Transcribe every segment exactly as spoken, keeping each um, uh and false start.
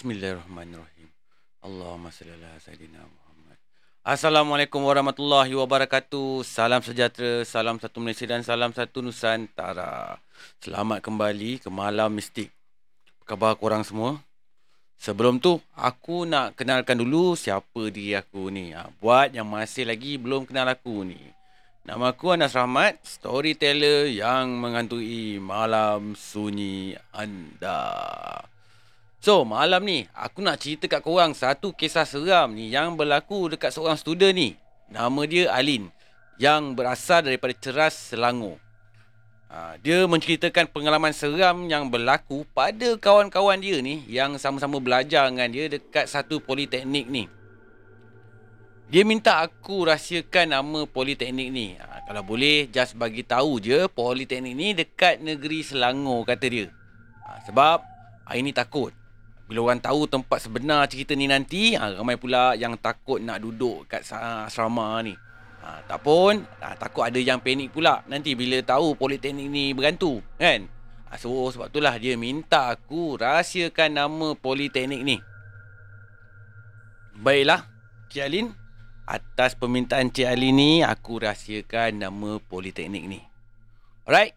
Bismillahirrahmanirrahim. Allahumma salli ala sayidina Muhammad. Assalamualaikum warahmatullahi wabarakatuh. Salam sejahtera, salam satu Malaysia dan salam satu Nusantara. Selamat kembali ke Malam Mistik. Apa khabar korang semua? Sebelum tu, aku nak kenalkan dulu siapa diri aku ni. Ha, buat yang masih lagi belum kenal aku ni. Nama aku Anas Rahmat, storyteller yang menghantui malam sunyi anda. So, malam ni aku nak cerita kat korang satu kisah seram ni yang berlaku dekat seorang student ni. Nama dia Alin yang berasal daripada Cheras, Selangor. Ha, dia menceritakan pengalaman seram yang berlaku pada kawan-kawan dia ni yang sama-sama belajar dengan dia dekat satu politeknik ni. Dia minta aku rahsiakan nama politeknik ni. Ha, kalau boleh just bagi tahu je politeknik ni dekat negeri Selangor, kata dia. Ha, sebab hari ni takut. Bila orang tahu tempat sebenar cerita ni nanti, ha, ramai pula yang takut nak duduk kat asrama ni. Ha, tak pun, ha, takut ada yang panik pula nanti bila tahu politeknik ni berhantu, kan? Ha, so, sebab itulah dia minta aku rahsiakan nama politeknik ni. Baiklah, Cik Alin. Atas permintaan Cik Alin ni, aku rahsiakan nama politeknik ni. Alright.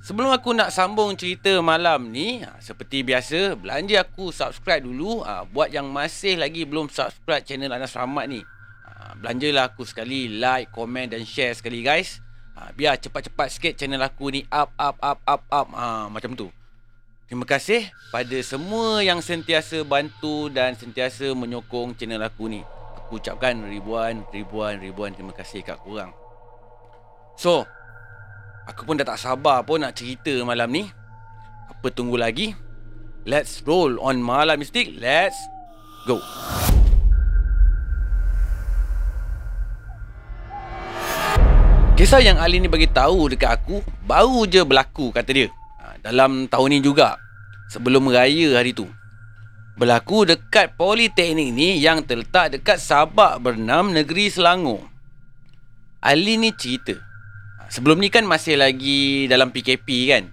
Sebelum aku nak sambung cerita malam ni, seperti biasa, belanja aku subscribe dulu. Buat yang masih lagi belum subscribe channel Anas Rahmat ni, belanjalah aku sekali, like, komen dan share sekali guys. Biar cepat-cepat sikit channel aku ni up, up, up, up, up, ha, macam tu. Terima kasih pada semua yang sentiasa bantu dan sentiasa menyokong channel aku ni. Aku ucapkan ribuan, ribuan, ribuan terima kasih kat korang. So, aku pun dah tak sabar pun nak cerita malam ni. Apa tunggu lagi? Let's roll on Malam Mistik. Let's go. Kisah yang Ali ni bagi tahu dekat aku baru je berlaku, kata dia. Dalam tahun ni juga, sebelum raya hari tu. Berlaku dekat politeknik ni yang terletak dekat Sabak Bernam, negeri Selangor. Ali ni cerita, sebelum ni kan masih lagi dalam P K P kan.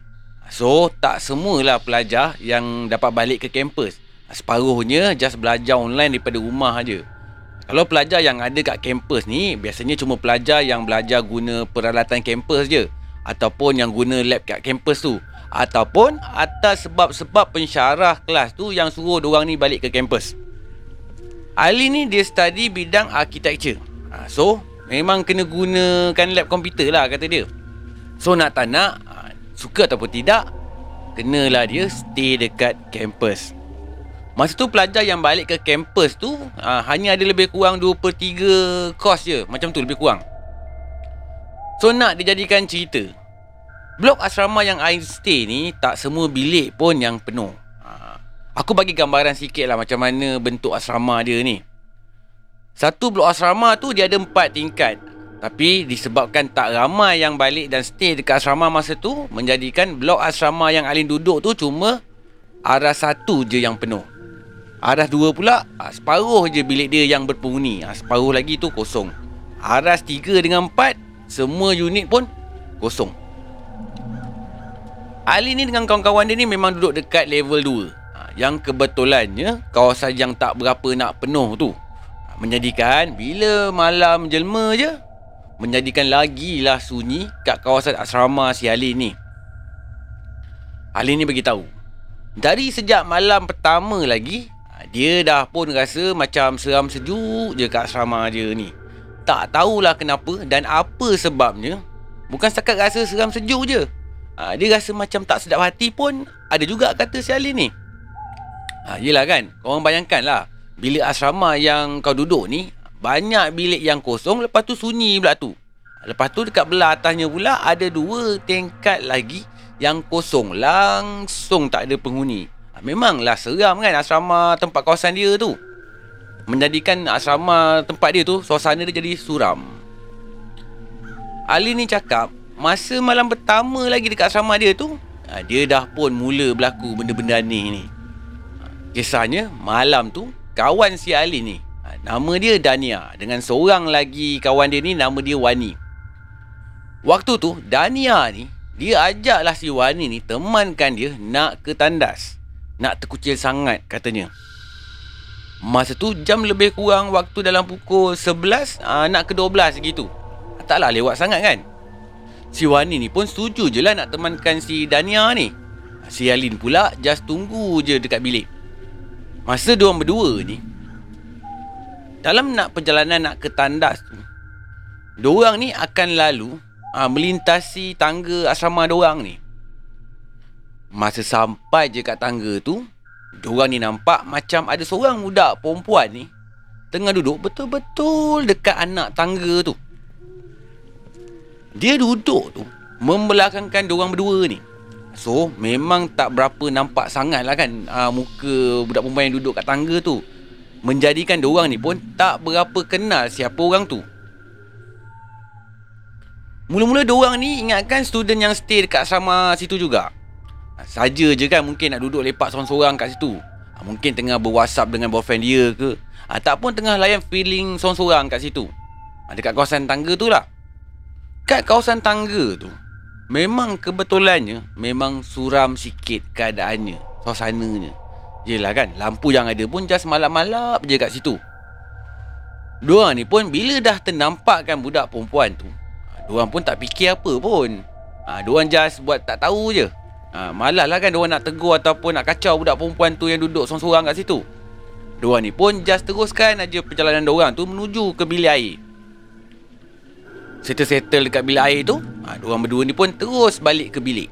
So, tak semualah pelajar yang dapat balik ke kampus. Separuhnya just belajar online daripada rumah aje. Kalau pelajar yang ada kat kampus ni, biasanya cuma pelajar yang belajar guna peralatan kampus je, ataupun yang guna lab kat kampus tu, ataupun atas sebab-sebab pensyarah kelas tu yang suruh diorang ni balik ke kampus. Ali ni dia study bidang architecture. So, memang kena gunakan lab komputer lah, kata dia. So nak tak nak, suka ataupun tidak, kenalah dia stay dekat kampus. Masa tu pelajar yang balik ke kampus tu hanya ada lebih kurang dua per tiga kos je, macam tu lebih kurang. So nak dijadikan cerita, blok asrama yang Ain stay ni tak semua bilik pun yang penuh. Aku bagi gambaran sikit lah macam mana bentuk asrama dia ni. Satu blok asrama tu dia ada empat tingkat. Tapi disebabkan tak ramai yang balik dan stay dekat asrama masa tu, menjadikan blok asrama yang Alin duduk tu cuma arah satu je yang penuh. Arah dua pula, separuh je bilik dia yang berpenghuni, separuh lagi tu kosong. Arah tiga dengan empat, semua unit pun kosong. Alin ni dengan kawan-kawan dia ni memang duduk dekat level dua, yang kebetulannya kawasan yang tak berapa nak penuh tu, menjadikan bila malam jelma je, menjadikan lagilah sunyi kat kawasan asrama si Alin ni. Alin ni beritahu, dari sejak malam pertama lagi, dia dah pun rasa macam seram sejuk je kat asrama dia ni. Tak tahulah kenapa dan apa sebabnya. Bukan setakat rasa seram sejuk je, dia rasa macam tak sedap hati pun ada juga, kata si Alin ni. Ha, yelah kan, korang bayangkan lah, bilik asrama yang kau duduk ni banyak bilik yang kosong, lepas tu sunyi pula tu. Lepas tu dekat belah atasnya pula ada dua tingkat lagi yang kosong, langsung tak ada penghuni. Memanglah seram kan asrama tempat kawasan dia tu, menjadikan asrama tempat dia tu suasana dia jadi suram. Ali ni cakap masa malam pertama lagi dekat asrama dia tu, dia dah pun mula berlaku benda-benda aneh ni. Kisahnya malam tu, kawan si Alin ni, nama dia Dania, dengan seorang lagi kawan dia ni, nama dia Wani. Waktu tu Dania ni, dia ajaklah si Wani ni, temankan dia nak ke tandas. nak terkucil sangat katanya. Masa tu jam lebih kurang waktu dalam pukul sebelas aa, nak ke dua belas gitu. Taklah lewat sangat kan. Si Wani ni pun setuju je lah nak temankan si Dania ni. Si Alin pula just tunggu je dekat bilik. Masa diorang berdua ni dalam nak perjalanan nak ke tandas tu, diorang ni akan lalu ha, melintasi tangga asrama diorang ni. Masa sampai je kat tangga tu, diorang ni nampak macam ada seorang budak perempuan ni tengah duduk betul-betul dekat anak tangga tu. Dia duduk tu membelakangkan diorang berdua ni. So memang tak berapa nampak sangat lah kan ha, muka budak perempuan yang duduk kat tangga tu, menjadikan diorang ni pun tak berapa kenal siapa orang tu. Mula-mula diorang ni ingatkan student yang stay dekat asrama situ juga. Saja je kan mungkin nak duduk lepak sorang-sorang kat situ. Mungkin tengah berwhatsapp dengan boyfriend dia ke, ataupun tengah layan feeling sorang-sorang kat situ. Dekat kawasan tangga tu lah. Kat kawasan tangga tu, memang kebetulannya, memang suram sikit keadaannya, suasananya. Yelah kan, lampu yang ada pun just malap-malap je kat situ. Diorang ni pun bila dah ternampakkan budak perempuan tu, diorang pun tak fikir apa pun. ha, Diorang just buat tak tahu je. ha, Malah lah kan diorang nak tegur ataupun nak kacau budak perempuan tu yang duduk sorang-sorang kat situ. Diorang ni pun just teruskan aja perjalanan diorang tu menuju ke bilik air. Settle-settle dekat bilik air tu, ha, diorang berdua ni pun terus balik ke bilik.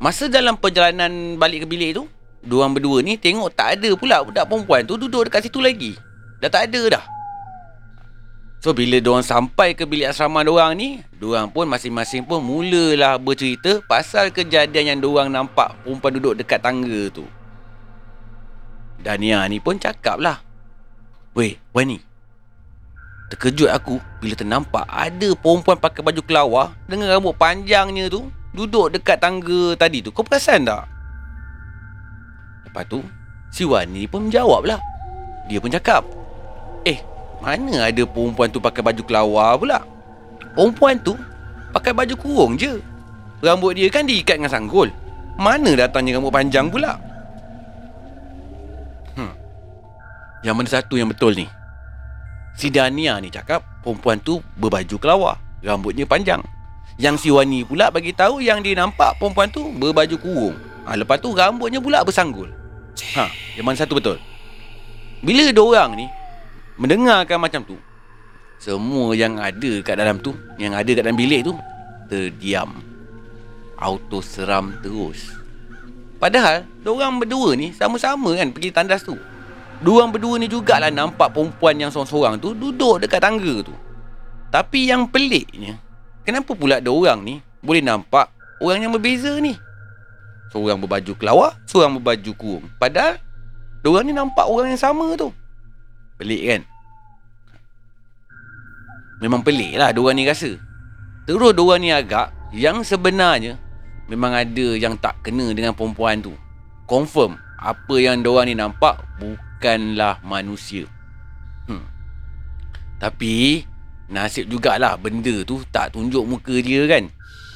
Masa dalam perjalanan balik ke bilik tu, diorang berdua ni tengok tak ada pula budak perempuan tu duduk dekat situ lagi. Dah tak ada dah. So bila diorang sampai ke bilik asrama diorang ni, diorang pun masing-masing pun mulalah bercerita pasal kejadian yang diorang nampak perempuan duduk dekat tangga tu. Dania ni pun cakap lah, "Weh, Wani, terkejut aku bila ternampak ada perempuan pakai baju kelawar dengan rambut panjangnya tu duduk dekat tangga tadi tu. Kau perasan tak?" Lepas tu si Wani pun menjawab lah. Dia pun cakap, "Eh, mana ada perempuan tu pakai baju kelawar pula? Perempuan tu pakai baju kurung je. Rambut dia kan diikat dengan sanggul. Mana datangnya rambut panjang pula?" Hmm. Yang mana satu yang betul ni? Si Dania ni cakap perempuan tu berbaju kelawar, rambutnya panjang. Yang si Wani pula bagi tahu yang dia nampak perempuan tu berbaju kurung. Ha, lepas tu rambutnya pula bersanggul. Ha, yang mana satu betul? Bila diorang ni mendengarkan macam tu, semua yang ada kat dalam tu, yang ada kat dalam bilik tu, terdiam. Auto seram terus. Padahal diorang berdua ni sama-sama kan pergi tandas tu. Diorang berdua ni jugalah nampak perempuan yang sorang-sorang tu duduk dekat tangga tu. Tapi yang peliknya, kenapa pula diorang ni boleh nampak orang yang berbeza ni? Seorang berbaju kelawar, seorang berbaju kurung. Padahal diorang ni nampak orang yang sama tu. Pelik kan? Memang pelik lah diorang ni rasa. Terus diorang ni agak yang sebenarnya memang ada yang tak kena dengan perempuan tu. Confirm apa yang diorang ni nampak bukanlah manusia. hmm. Tapi nasib jugalah benda tu tak tunjuk muka dia kan.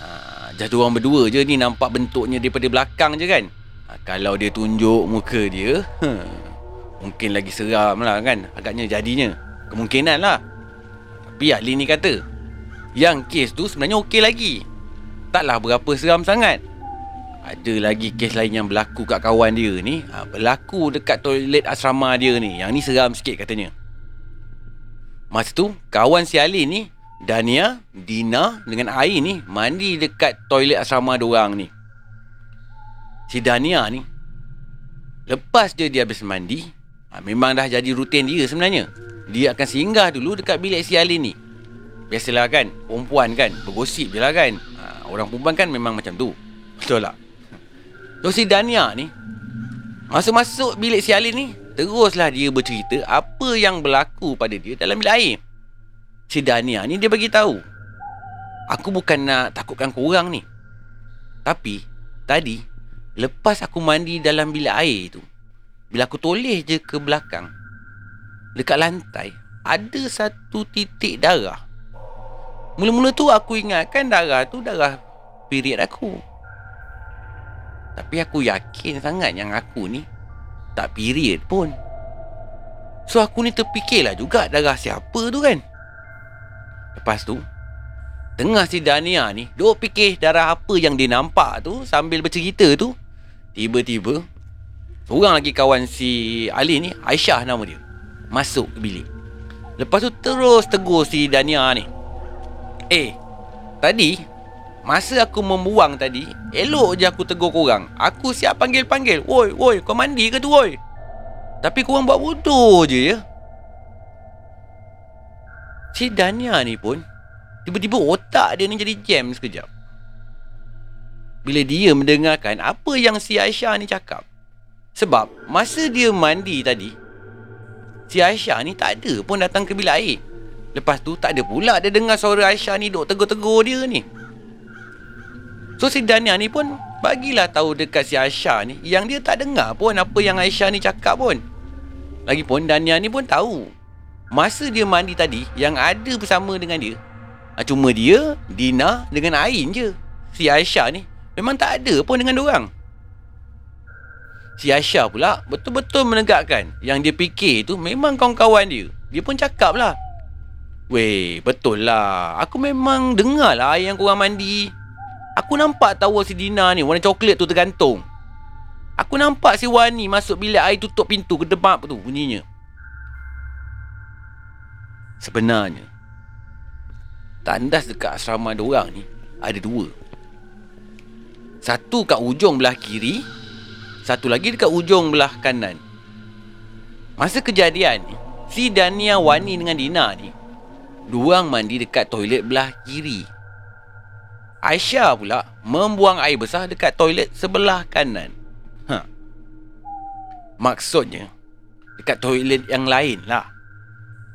ha, Just diorang berdua je ni nampak bentuknya daripada belakang je kan. ha, Kalau dia tunjuk muka dia, hmm. mungkin lagi seram lah kan agaknya jadinya. Kemungkinan lah. Tapi Alin ni kata yang kes tu sebenarnya okey lagi. Taklah berapa seram sangat. Ada lagi kes lain yang berlaku kat kawan dia ni. ha, Berlaku dekat toilet asrama dia ni. Yang ni seram sikit katanya. Masa tu kawan si Alin ni, Dania, Dina dengan Ain ni mandi dekat toilet asrama dorang ni. Si Dania ni lepas je dia habis mandi, ha, memang dah jadi rutin dia sebenarnya. Dia akan singgah dulu dekat bilik si Alin ni. Biasalah kan, perempuan kan, bergosip je lah kan. ha, Orang perempuan kan memang macam tu. Betul tak? So si Dania ni masuk-masuk bilik si Alin ni, teruslah dia bercerita apa yang berlaku pada dia dalam bilik air. Si Dania ni dia bagi tahu, "Aku bukan nak takutkan korang ni, tapi tadi lepas aku mandi dalam bilik air tu, bila aku toleh je ke belakang, dekat lantai ada satu titik darah. Mula-mula tu aku ingatkan darah tu darah period aku. Tapi aku yakin sangat yang aku ni tak period pun. So aku ni terfikirlah juga darah siapa tu kan. Lepas tu tengah si Dania ni duk fikir darah apa yang dia nampak tu sambil bercerita tu, tiba-tiba seorang lagi kawan si Alin ni, Aisyah nama dia, masuk ke bilik. Lepas tu terus tegur si Dania ni, Eh tadi masa aku membuang tadi, elok je aku tegur korang. Aku siap panggil-panggil, Woi, woi, kau mandi ke tu, woi? Tapi korang buat bodoh je ya. Si Dania ni pun tiba-tiba otak dia ni jadi jam sekejap bila dia mendengarkan apa yang si Aisyah ni cakap. Sebab masa dia mandi tadi, si Aisyah ni tak ada pun datang ke bilik air. Lepas tu tak ada pula dia dengar suara Aisyah ni duk tegur-tegur dia ni. So si Dania ni pun bagilah tahu dekat si Aisyah ni yang dia tak dengar pun apa yang Aisyah ni cakap pun. Lagipun Dania ni pun tahu masa dia mandi tadi yang ada bersama dengan dia cuma dia, Dina dengan Ain je. Si Aisyah ni memang tak ada pun dengan diorang. Si Aisyah pula betul-betul menegakkan yang dia fikir tu memang kawan-kawan dia. Dia pun cakap lah, Weh betul lah, aku memang dengar lah air yang korang mandi. Aku nampak towel si Dina ni warna coklat tu tergantung. Aku nampak si Wani masuk bilik air tutup pintu kedebak tu bunyinya. Sebenarnya tandas dekat asrama diorang ni ada dua. Satu kat ujung belah kiri, satu lagi dekat ujung belah kanan. Masa kejadian ni, si Dania, Wani dengan Dina ni diorang mandi dekat toilet belah kiri. Aisyah pula membuang air besar dekat toilet sebelah kanan. Ha. Maksudnya dekat toilet yang lain lah.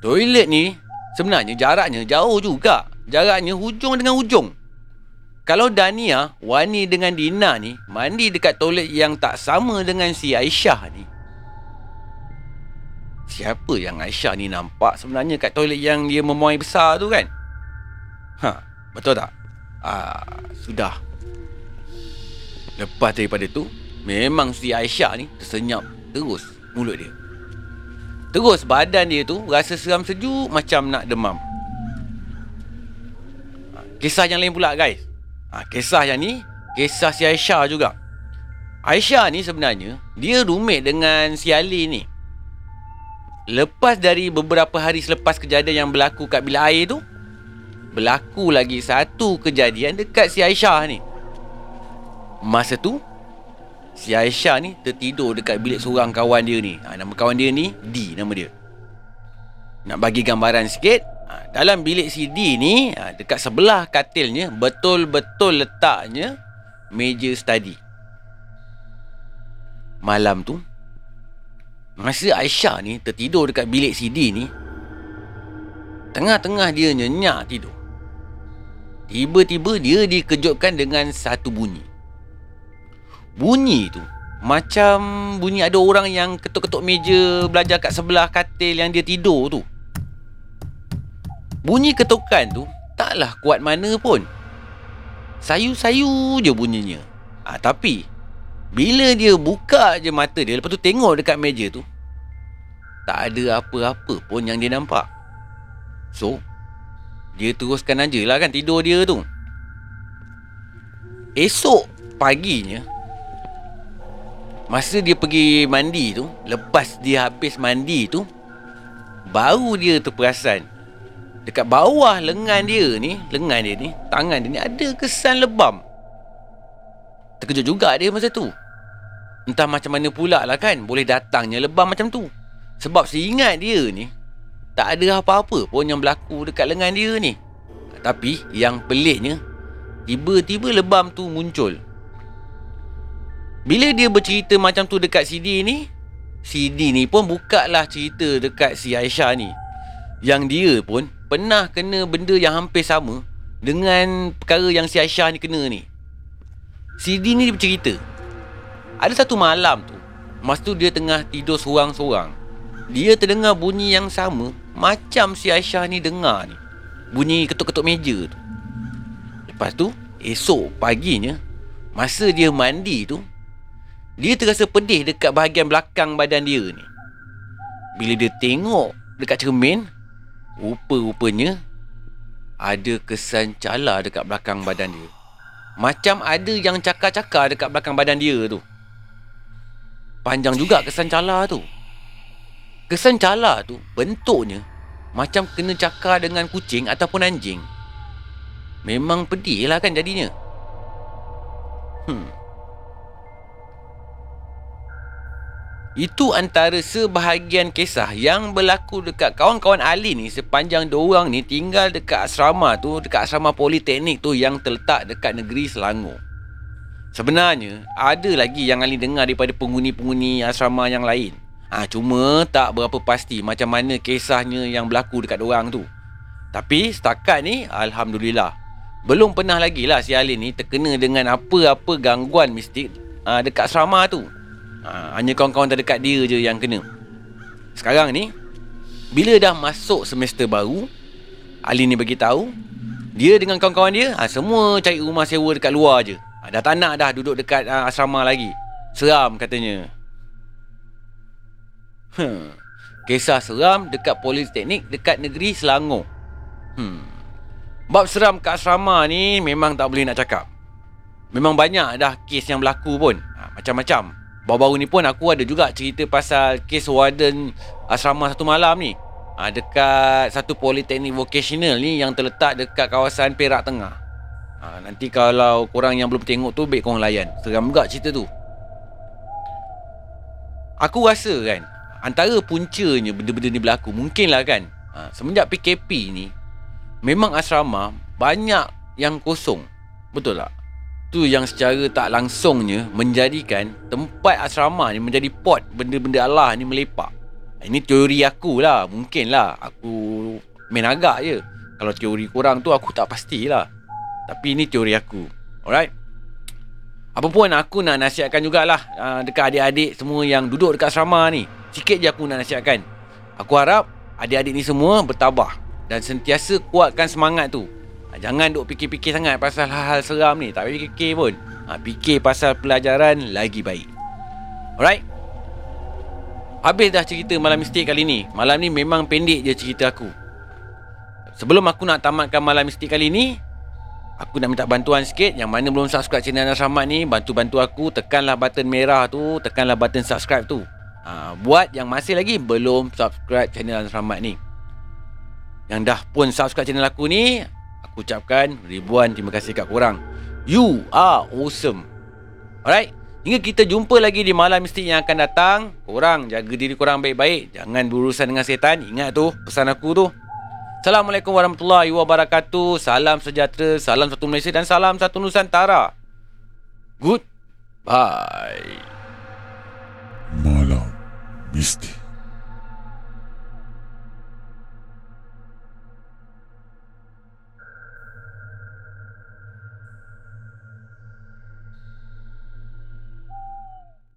Toilet ni sebenarnya jaraknya jauh juga. Jaraknya hujung dengan hujung. Kalau Dania, Wani dengan Dina ni mandi dekat toilet yang tak sama dengan si Aisyah ni, siapa yang Aisyah ni nampak sebenarnya kat toilet yang dia membuang air besar tu kan? Ha, betul tak? Ah, sudah. Lepas daripada tu, memang si Aisyah ni tersenyap terus mulut dia. Terus badan dia tu rasa seram sejuk macam nak demam. Kisah yang lain pula guys. Ah, kisah yang ni, kisah si Aisyah juga. Aisyah ni sebenarnya dia roommate dengan si Ali ni. Lepas dari beberapa hari selepas kejadian yang berlaku kat bilik air tu, berlaku lagi satu kejadian dekat si Aisyah ni. Masa tu si Aisyah ni tertidur dekat bilik seorang kawan dia ni. ha, Nama kawan dia ni D nama dia. Nak bagi gambaran sikit, ha, dalam bilik si D ni, ha, dekat sebelah katilnya betul-betul letaknya meja study. Malam tu masa Aisyah ni tertidur dekat bilik si D ni, tengah-tengah dia nyenyak tidur, tiba-tiba dia dikejutkan dengan satu bunyi. Bunyi tu macam bunyi ada orang yang ketuk-ketuk meja belajar kat sebelah katil yang dia tidur tu. Bunyi ketukan tu taklah kuat mana pun, sayu-sayu je bunyinya. ha, Tapi bila dia buka je mata dia, lepas tu tengok dekat meja tu, tak ada apa-apa pun yang dia nampak. So dia teruskan aja lah kan tidur dia tu. Esok paginya, masa dia pergi mandi tu, lepas dia habis mandi tu, baru dia terperasan dekat bawah lengan dia ni, lengan dia ni, tangan dia ni ada kesan lebam. Terkejut juga dia masa tu. Entah macam mana pula lah kan boleh datangnya lebam macam tu. Sebab seingat dia ni tak ada apa-apa pun yang berlaku dekat lengan dia ni. Tapi yang peliknya, tiba-tiba lebam tu muncul. Bila dia bercerita macam tu dekat si D ni, si D ni pun bukalah cerita dekat si Aisyah ni, yang dia pun pernah kena benda yang hampir sama dengan perkara yang si Aisyah ni kena ni. Si D ni dia bercerita, ada satu malam tu, masa tu dia tengah tidur seorang-seorang, dia terdengar bunyi yang sama macam si Aisyah ni dengar ni, bunyi ketuk-ketuk meja tu. Lepas tu esok paginya masa dia mandi tu, Dia terasa pedih dekat bahagian belakang badan dia ni. Bila dia tengok dekat cermin, rupa-rupanya ada kesan cala dekat belakang badan dia. Macam ada yang cakar-cakar dekat belakang badan dia tu. Panjang juga kesan cala tu. Kesan cala tu bentuknya macam kena cakar dengan kucing ataupun anjing. Memang pedih lah kan jadinya. Hmm. Itu antara sebahagian kisah yang berlaku dekat kawan-kawan Alin ni sepanjang diorang ni tinggal dekat asrama tu, dekat asrama politeknik tu yang terletak dekat negeri Selangor. Sebenarnya, ada lagi yang Alin dengar daripada penghuni-penghuni asrama yang lain. Ah, ha, cuma tak berapa pasti macam mana kisahnya yang berlaku dekat diorang tu. Tapi setakat ni, Alhamdulillah, belum pernah lagi lah si Alin ni terkena dengan apa-apa gangguan mistik ha, dekat asrama tu. Ha, hanya kawan-kawan terdekat dia je yang kena. Sekarang ni, bila dah masuk semester baru, Alin ni beritahu dia dengan kawan-kawan dia ha, semua cari rumah sewa dekat luar je. ha, Dah tak nak dah duduk dekat ha, asrama lagi. Seram katanya. hmm. Kisah seram dekat politeknik dekat negeri Selangor. hmm. Bab seram kat asrama ni memang tak boleh nak cakap. Memang banyak dah kes yang berlaku pun. ha, Macam-macam. Baru-baru ni pun aku ada juga cerita pasal kes warden asrama satu malam ni ha, dekat satu politeknik vocational ni yang terletak dekat kawasan Perak Tengah. ha, Nanti kalau korang yang belum tengok tu, baik korang layan. Seram juga cerita tu. Aku rasa kan, antara puncanya benda-benda ni berlaku, mungkin lah kan, ha, semenjak P K P ni, memang asrama banyak yang kosong. Betul tak? Tu yang secara tak langsungnya menjadikan tempat asrama ni menjadi pot benda-benda Allah ni melepak. Ini teori aku lah. Mungkin lah aku main agak je. Kalau teori korang tu aku tak pastilah. Tapi ini teori aku. Alright. Apa pun aku nak nasihatkan jugalah uh, dekat adik-adik semua yang duduk dekat asrama ni. Sikit je aku nak nasihatkan. Aku harap adik-adik ni semua bertabah dan sentiasa kuatkan semangat tu. Jangan duk fikir-fikir sangat pasal hal-hal seram ni. Tak payah fikir pun. ha, Fikir pasal pelajaran lagi baik. Alright. Habis dah cerita Malam Mistik kali ni. Malam ni memang pendek je cerita aku. Sebelum aku nak tamatkan Malam Mistik kali ni, aku nak minta bantuan sikit. Yang mana belum subscribe channel Anas Rahmat ni, bantu-bantu aku. Tekanlah button merah tu, tekanlah button subscribe tu. ha, Buat yang masih lagi belum subscribe channel Anas Rahmat ni, yang dah pun subscribe channel aku ni, ucapkan ribuan terima kasih kat korang. You are awesome. Alright. Hingga kita jumpa lagi di Malam Mistik yang akan datang. Korang jaga diri korang baik-baik. Jangan berurusan dengan setan. Ingat tu pesan aku tu. Assalamualaikum warahmatullahi wabarakatuh. Salam sejahtera, salam satu Malaysia dan salam satu Nusantara. Goodbye. Malam Mistik.